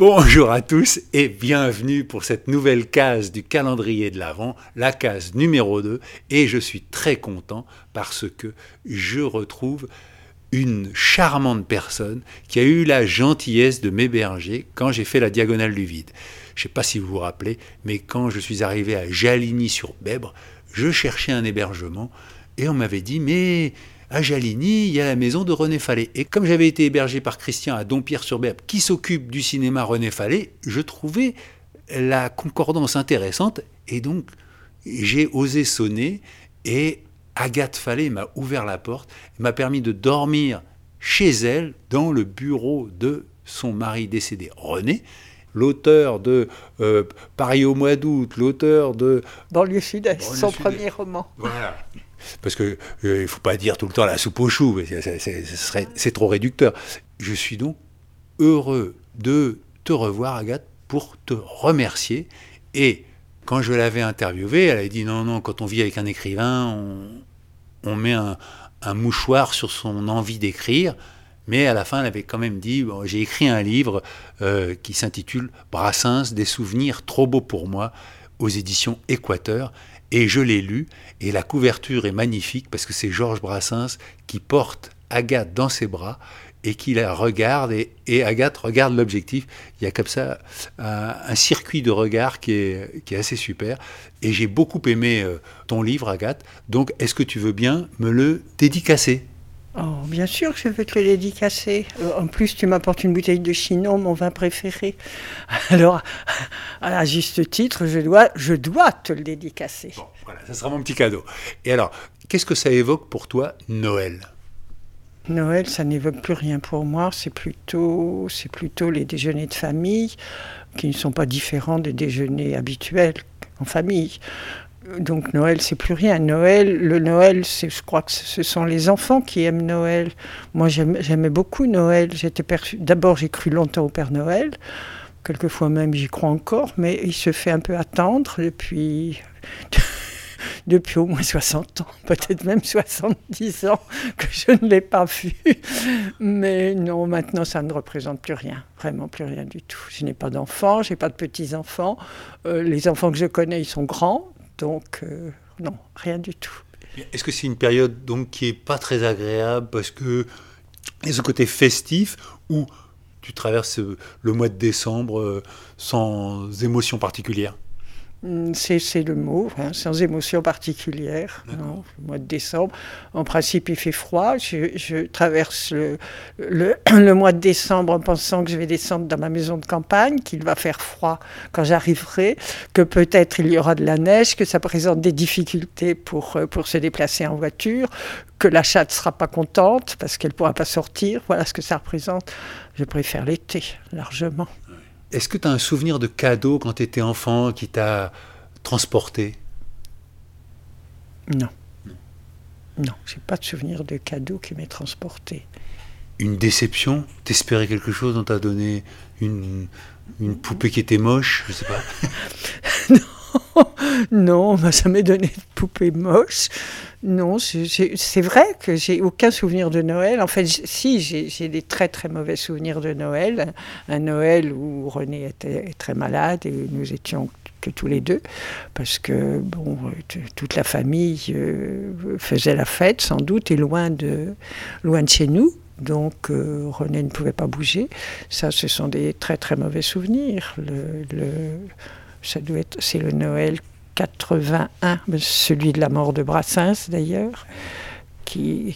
Bonjour à tous et bienvenue pour cette nouvelle case du calendrier de l'Avent, la case numéro 2, et je suis très content parce que je retrouve une charmante personne qui a eu la gentillesse de m'héberger quand j'ai fait la diagonale du vide. Je ne sais pas si vous vous rappelez, mais quand je suis arrivé à Jaligny-sur-Bèbre, je cherchais un hébergement et on m'avait dit « mais... à Jaligny, il y a la maison de René Fallet. » Et comme j'avais été hébergé par Christian à Dompierre-sur-Besbre, qui s'occupe du cinéma René Fallet, je trouvais la concordance intéressante. Et donc, j'ai osé sonner et Agathe Fallet m'a ouvert la porte, m'a permis de dormir chez elle dans le bureau de son mari décédé, René, l'auteur de Paris au mois d'août, l'auteur de... Banlieue sud-est, son premier roman. Voilà. Parce qu'il ne faut pas dire tout le temps la soupe aux choux, c'est trop réducteur. Je suis donc heureux de te revoir, Agathe, pour te remercier. Et quand je l'avais interviewée, elle avait dit non, quand on vit avec un écrivain, on met un mouchoir sur son envie d'écrire. Mais à la fin, elle avait quand même dit, bon, j'ai écrit un livre qui s'intitule « Brassens, des souvenirs trop beaux pour moi » aux éditions Équateur. Et je l'ai lu, et la couverture est magnifique parce que c'est Georges Brassens qui porte Agathe dans ses bras et qui la regarde, et Agathe regarde l'objectif. Il y a comme ça un circuit de regard qui est assez super. Et j'ai beaucoup aimé ton livre, Agathe. Donc, est-ce que tu veux bien me le dédicacer ? Oh, bien sûr que je veux te le dédicacer. En plus, tu m'apportes une bouteille de Chinon, mon vin préféré. Alors, à juste titre, je dois te le dédicacer. Bon, voilà, ça sera mon petit cadeau. Et alors, qu'est-ce que ça évoque pour toi, Noël, ça n'évoque plus rien pour moi. C'est plutôt les déjeuners de famille qui ne sont pas différents des déjeuners habituels en famille. Donc Noël, c'est plus rien. Le Noël, je crois que ce sont les enfants qui aiment Noël. Moi, j'aimais beaucoup Noël. D'abord, j'ai cru longtemps au Père Noël. Quelquefois même, j'y crois encore, mais il se fait un peu attendre depuis au moins 60 ans, peut-être même 70 ans, que je ne l'ai pas vu. Mais non, maintenant, ça ne représente plus rien, vraiment plus rien du tout. Je n'ai pas d'enfants, je n'ai pas de petits-enfants. Les enfants que je connais, ils sont grands. Donc, non, rien du tout. Est-ce que c'est une période donc, qui n'est pas très agréable parce que il y a ce côté festif où tu traverses le mois de décembre sans émotion particulière ? C'est le mot, hein, sans émotion particulière. Non, le mois de décembre, en principe, il fait froid. Je traverse le mois de décembre en pensant que je vais descendre dans ma maison de campagne, qu'il va faire froid quand j'arriverai, que peut-être il y aura de la neige, que ça présente des difficultés pour se déplacer en voiture, que la chatte ne sera pas contente parce qu'elle ne pourra pas sortir. Voilà ce que ça représente. Je préfère l'été, largement. Est-ce que tu as un souvenir de cadeau quand tu étais enfant qui t'a transporté ? Non. Non, je n'ai pas de souvenir de cadeau qui m'ait transporté. Une déception ? T'espérais quelque chose, on t'a donné une poupée qui était moche ? Je ne sais pas. Non, ça m'est donné une poupée moche. Non, c'est vrai que j'ai aucun souvenir de Noël. En fait, j'ai des très très mauvais souvenirs de Noël. Un Noël où René était très malade et nous étions que tous les deux, parce que bon, toute la famille faisait la fête sans doute et loin de chez nous. Donc René ne pouvait pas bouger. Ça, ce sont des très très mauvais souvenirs. Ça doit être, c'est le Noël 81, celui de la mort de Brassens d'ailleurs, qui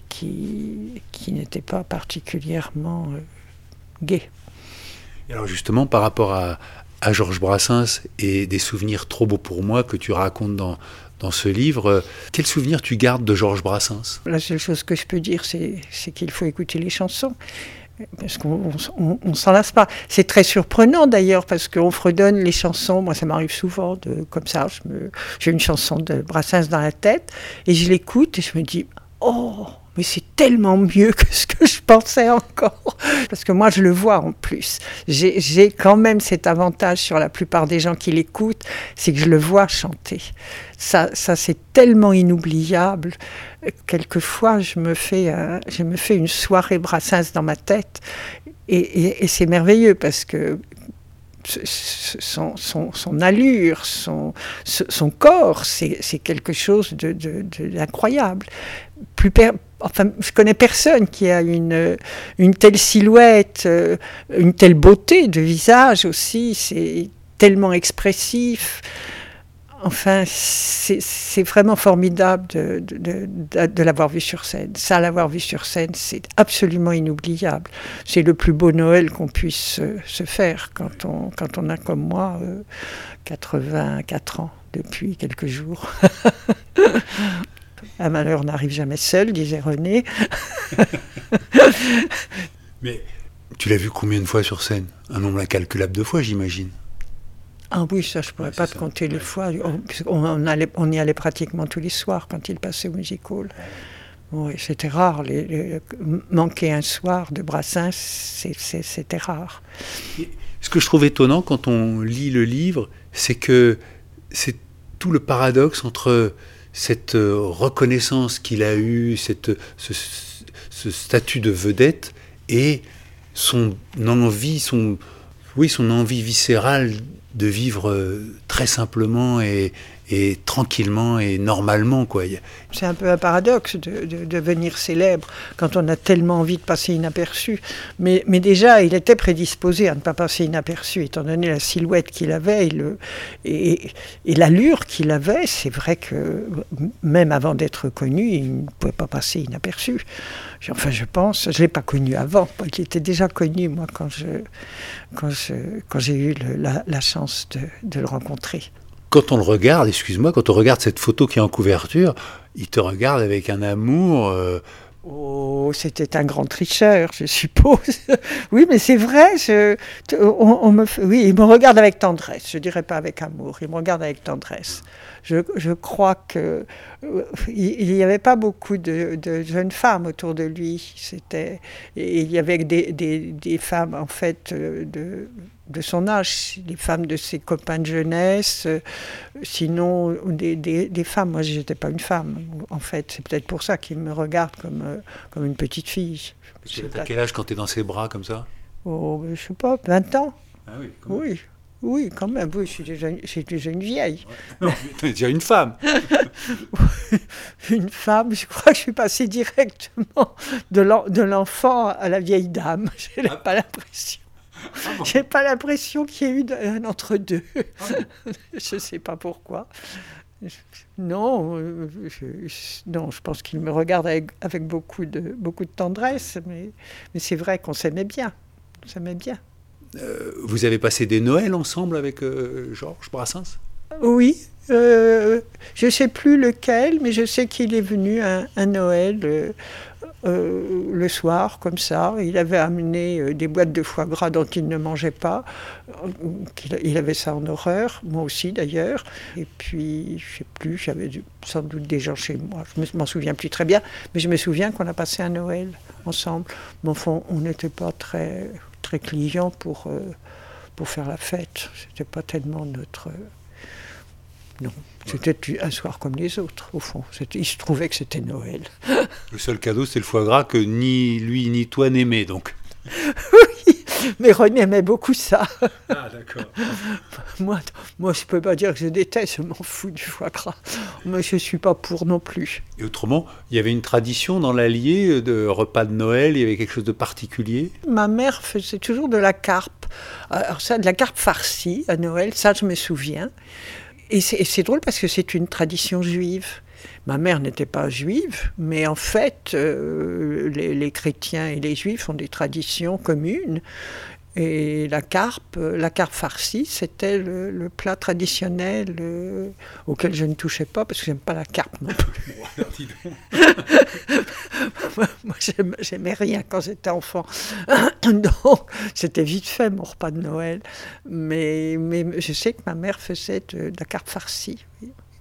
n'était pas particulièrement gai. Et alors justement, par rapport à Georges Brassens et des souvenirs trop beaux pour moi que tu racontes dans ce livre, quel souvenir tu gardes de Georges Brassens ? La seule chose que je peux dire, c'est qu'il faut écouter les chansons. parce qu'on s'en lasse pas. C'est très surprenant d'ailleurs, parce qu'on fredonne les chansons. Moi, ça m'arrive souvent comme ça. J'ai une chanson de Brassens dans la tête et je l'écoute et je me dis « Oh, mais c'est tellement mieux que ce que je pensais encore !» Parce que moi, je le vois en plus. J'ai quand même cet avantage sur la plupart des gens qui l'écoutent, c'est que je le vois chanter. Ça c'est tellement inoubliable. Quelquefois, je me fais une soirée Brassens dans ma tête. Et c'est merveilleux parce que son allure, son corps, c'est quelque chose d'incroyable. Je connais personne qui a une telle silhouette, une telle beauté de visage aussi. C'est tellement expressif. Enfin, c'est vraiment formidable de l'avoir vu sur scène. Ça, l'avoir vu sur scène, c'est absolument inoubliable. C'est le plus beau Noël qu'on puisse se faire quand on a, comme moi, 84 ans depuis quelques jours. Un malheur n'arrive jamais seul, disait René. Mais tu l'as vu combien de fois sur scène? Un nombre incalculable de fois, j'imagine. Ah oui, ça, je ne pourrais pas te compter les fois. On y allait pratiquement tous les soirs quand il passait au Music Hall. Oui, c'était rare. Manquer un soir de Brassens, c'était rare. Ce que je trouve étonnant quand on lit le livre, c'est que c'est tout le paradoxe entre cette reconnaissance qu'il a eue, ce statut de vedette, et son envie viscérale de vivre très simplement et tranquillement et normalement, quoi. C'est un peu un paradoxe de devenir célèbre quand on a tellement envie de passer inaperçu. Mais déjà, il était prédisposé à ne pas passer inaperçu, étant donné la silhouette qu'il avait et l'allure qu'il avait. C'est vrai que même avant d'être connu, il ne pouvait pas passer inaperçu. Enfin, je pense, je ne l'ai pas connu avant. Il était déjà connu, moi, quand j'ai eu la chance de le rencontrer. Quand on regarde cette photo qui est en couverture, il te regarde avec un amour. Oh, c'était un grand tricheur, je suppose. Oui, mais c'est vrai. Il me regarde avec tendresse. Je dirais pas avec amour. Il me regarde avec tendresse. Je crois que il n'y avait pas beaucoup de jeunes femmes autour de lui. Il y avait des femmes en fait de son âge, les femmes de ses copains de jeunesse, sinon des femmes. Moi, je n'étais pas une femme, en fait. C'est peut-être pour ça qu'il me regarde comme une petite fille. À quel âge quand tu es dans ses bras, comme ça? Oh, je ne sais pas, 20 ans. Ah oui, oui, quand même. Oui, j'étais déjà une vieille. Ouais. Non, tu es déjà une femme. Une femme, je crois que je suis passée directement de l'enfant à la vieille dame. Je n'ai pas l'impression. Ah bon. J'ai pas l'impression qu'il y ait eu un entre-deux. Ah bon. Je sais pas pourquoi. Non, je pense qu'il me regarde avec beaucoup de tendresse, mais c'est vrai qu'on s'aimait bien. On s'aimait bien. Vous avez passé des Noëls ensemble avec Georges Brassens ? Oui, je sais plus lequel, mais je sais qu'il est venu un Noël. Le soir, comme ça, il avait amené des boîtes de foie gras dont il ne mangeait pas. Il avait ça en horreur, moi aussi d'ailleurs. Et puis, je ne sais plus, j'avais sans doute des gens chez moi. Je ne m'en souviens plus très bien, mais je me souviens qu'on a passé un Noël ensemble. Mais enfin, on n'était pas très, très clients pour faire la fête. Ce n'était pas tellement notre... Non, c'était un soir comme les autres, au fond. Il se trouvait que c'était Noël. Le seul cadeau, c'est le foie gras que ni lui ni toi n'aimais, donc. Oui, mais René aimait beaucoup ça. Ah, d'accord. Moi, je ne peux pas dire que je déteste, je m'en fous du foie gras. Mais je ne suis pas pour non plus. Et autrement, il y avait une tradition dans l'Allier de repas de Noël, il y avait quelque chose de particulier? Ma mère faisait toujours de la carpe. Alors ça, de la carpe farcie à Noël, ça je me souviens. Et c'est drôle parce que c'est une tradition juive. Ma mère n'était pas juive, mais en fait, les chrétiens et les juifs ont des traditions communes. Et la carpe farcie, c'était le plat traditionnel auquel je ne touchais pas, parce que j'aime pas la carpe non plus. Moi, j'aimais rien quand j'étais enfant. Donc, c'était vite fait mon repas de Noël. Mais je sais que ma mère faisait de la carpe farcie.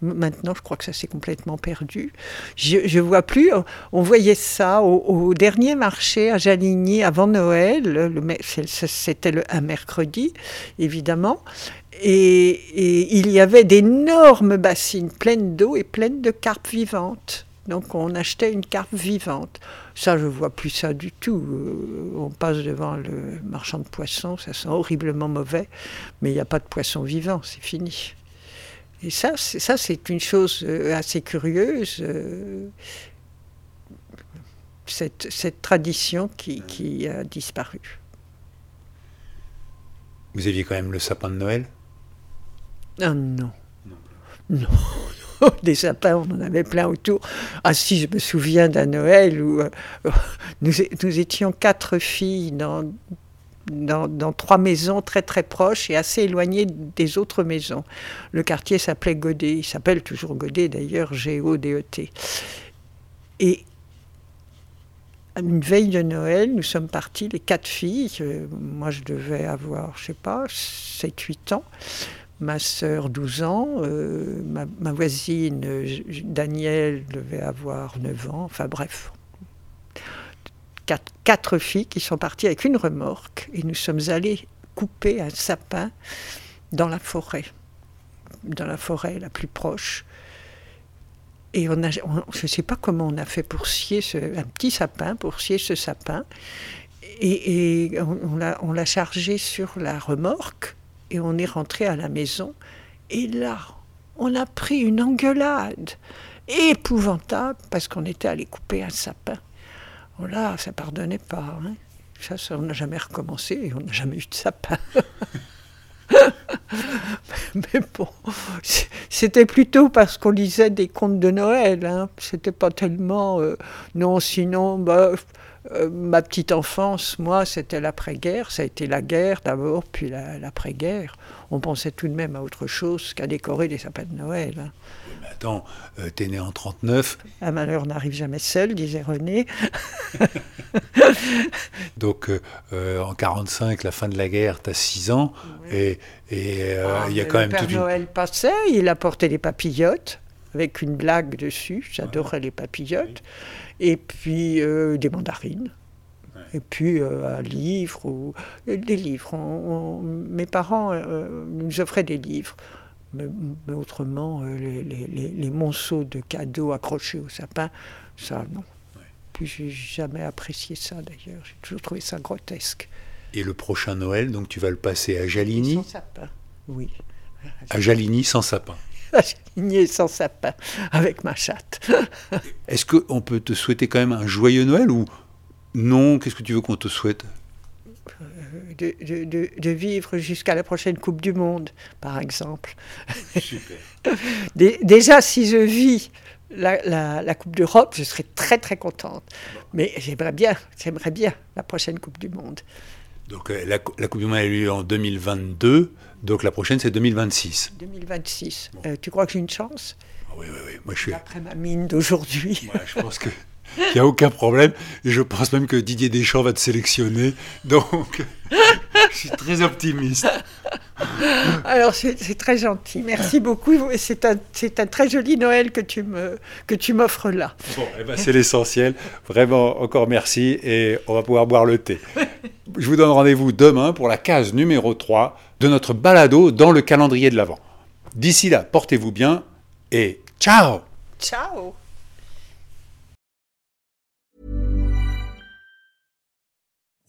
Maintenant, je crois que ça s'est complètement perdu. Je ne vois plus. On voyait ça au dernier marché à Jaligny, avant Noël. C'était un mercredi, évidemment. Et il y avait d'énormes bassines pleines d'eau et pleines de carpes vivantes. Donc, on achetait une carpe vivante. Ça, je ne vois plus ça du tout. On passe devant le marchand de poissons, ça sent horriblement mauvais. Mais il n'y a pas de poisson vivant, c'est fini. Et ça, c'est une chose assez curieuse, cette tradition qui a disparu. Vous aviez quand même le sapin de Noël ? Ah non. Non. Des sapins, on en avait plein autour. Ah si, je me souviens d'un Noël où nous étions 4 filles dans 3 maisons très très proches et assez éloignées des autres maisons. Le quartier s'appelait Godet, il s'appelle toujours Godet d'ailleurs, G-O-D-E-T. Et une veille de Noël, nous sommes partis, les 4 filles, moi je devais avoir, je ne sais pas, 7-8 ans, ma sœur 12 ans, ma voisine Danielle devait avoir 9 ans, enfin bref... 4 filles qui sont parties avec une remorque et nous sommes allés couper un sapin dans la forêt la plus proche. Et je ne sais pas comment on a fait pour scier ce sapin. Et on l'a chargé sur la remorque et on est rentré à la maison. Et là, on a pris une engueulade épouvantable parce qu'on était allés couper un sapin. Là, ça ne pardonnait pas. Hein. Ça, on n'a jamais recommencé et on n'a jamais eu de sapin. Mais bon, c'était plutôt parce qu'on lisait des contes de Noël. Hein. C'était pas tellement... ma petite enfance, moi, c'était l'après-guerre. Ça a été la guerre d'abord, puis l'après-guerre. On pensait tout de même à autre chose qu'à décorer des sapins de Noël. Hein. Mais attends, t'es né en 1939. Un malheur n'arrive jamais seul, disait René. Donc, en 1945, la fin de la guerre, t'as 6 ans. Oui. Et il y a quand même tout... Le Père Noël passait, il apportait des papillotes, avec une blague dessus. J'adorais les papillotes. Oui. Et puis, des mandarines. Et puis un livre, ou des livres. Mes parents nous offraient des livres. Mais autrement, les monceaux de cadeaux accrochés au sapin, ça, non. Ouais. Puis j'ai jamais apprécié ça, d'ailleurs. J'ai toujours trouvé ça grotesque. Et le prochain Noël, donc tu vas le passer à Jaligny ? Sans sapin, oui. À Jaligny, sans sapin. À Jaligny, sans sapin, avec ma chatte. Est-ce qu'on peut te souhaiter quand même un joyeux Noël ou... Non, qu'est-ce que tu veux qu'on te souhaite ? de vivre jusqu'à la prochaine Coupe du Monde, par exemple. Super. Déjà, si je vis la Coupe d'Europe, je serai très très contente. Mais j'aimerais bien la prochaine Coupe du Monde. Donc la Coupe du Monde a eu lieu en 2022, donc la prochaine c'est 2026. 2026. Bon. Tu crois que j'ai une chance ? Oui. Moi, je suis... Après ma mine d'aujourd'hui. Ouais, je pense que... Il n'y a aucun problème. Et je pense même que Didier Deschamps va te sélectionner. Donc, je suis très optimiste. Alors, c'est très gentil. Merci beaucoup. C'est un très joli Noël que tu m'offres là. Bon, eh ben, c'est l'essentiel. Vraiment, encore merci. Et on va pouvoir boire le thé. Je vous donne rendez-vous demain pour la case numéro 3 de notre balado dans le calendrier de l'Avent. D'ici là, portez-vous bien et ciao ! Ciao !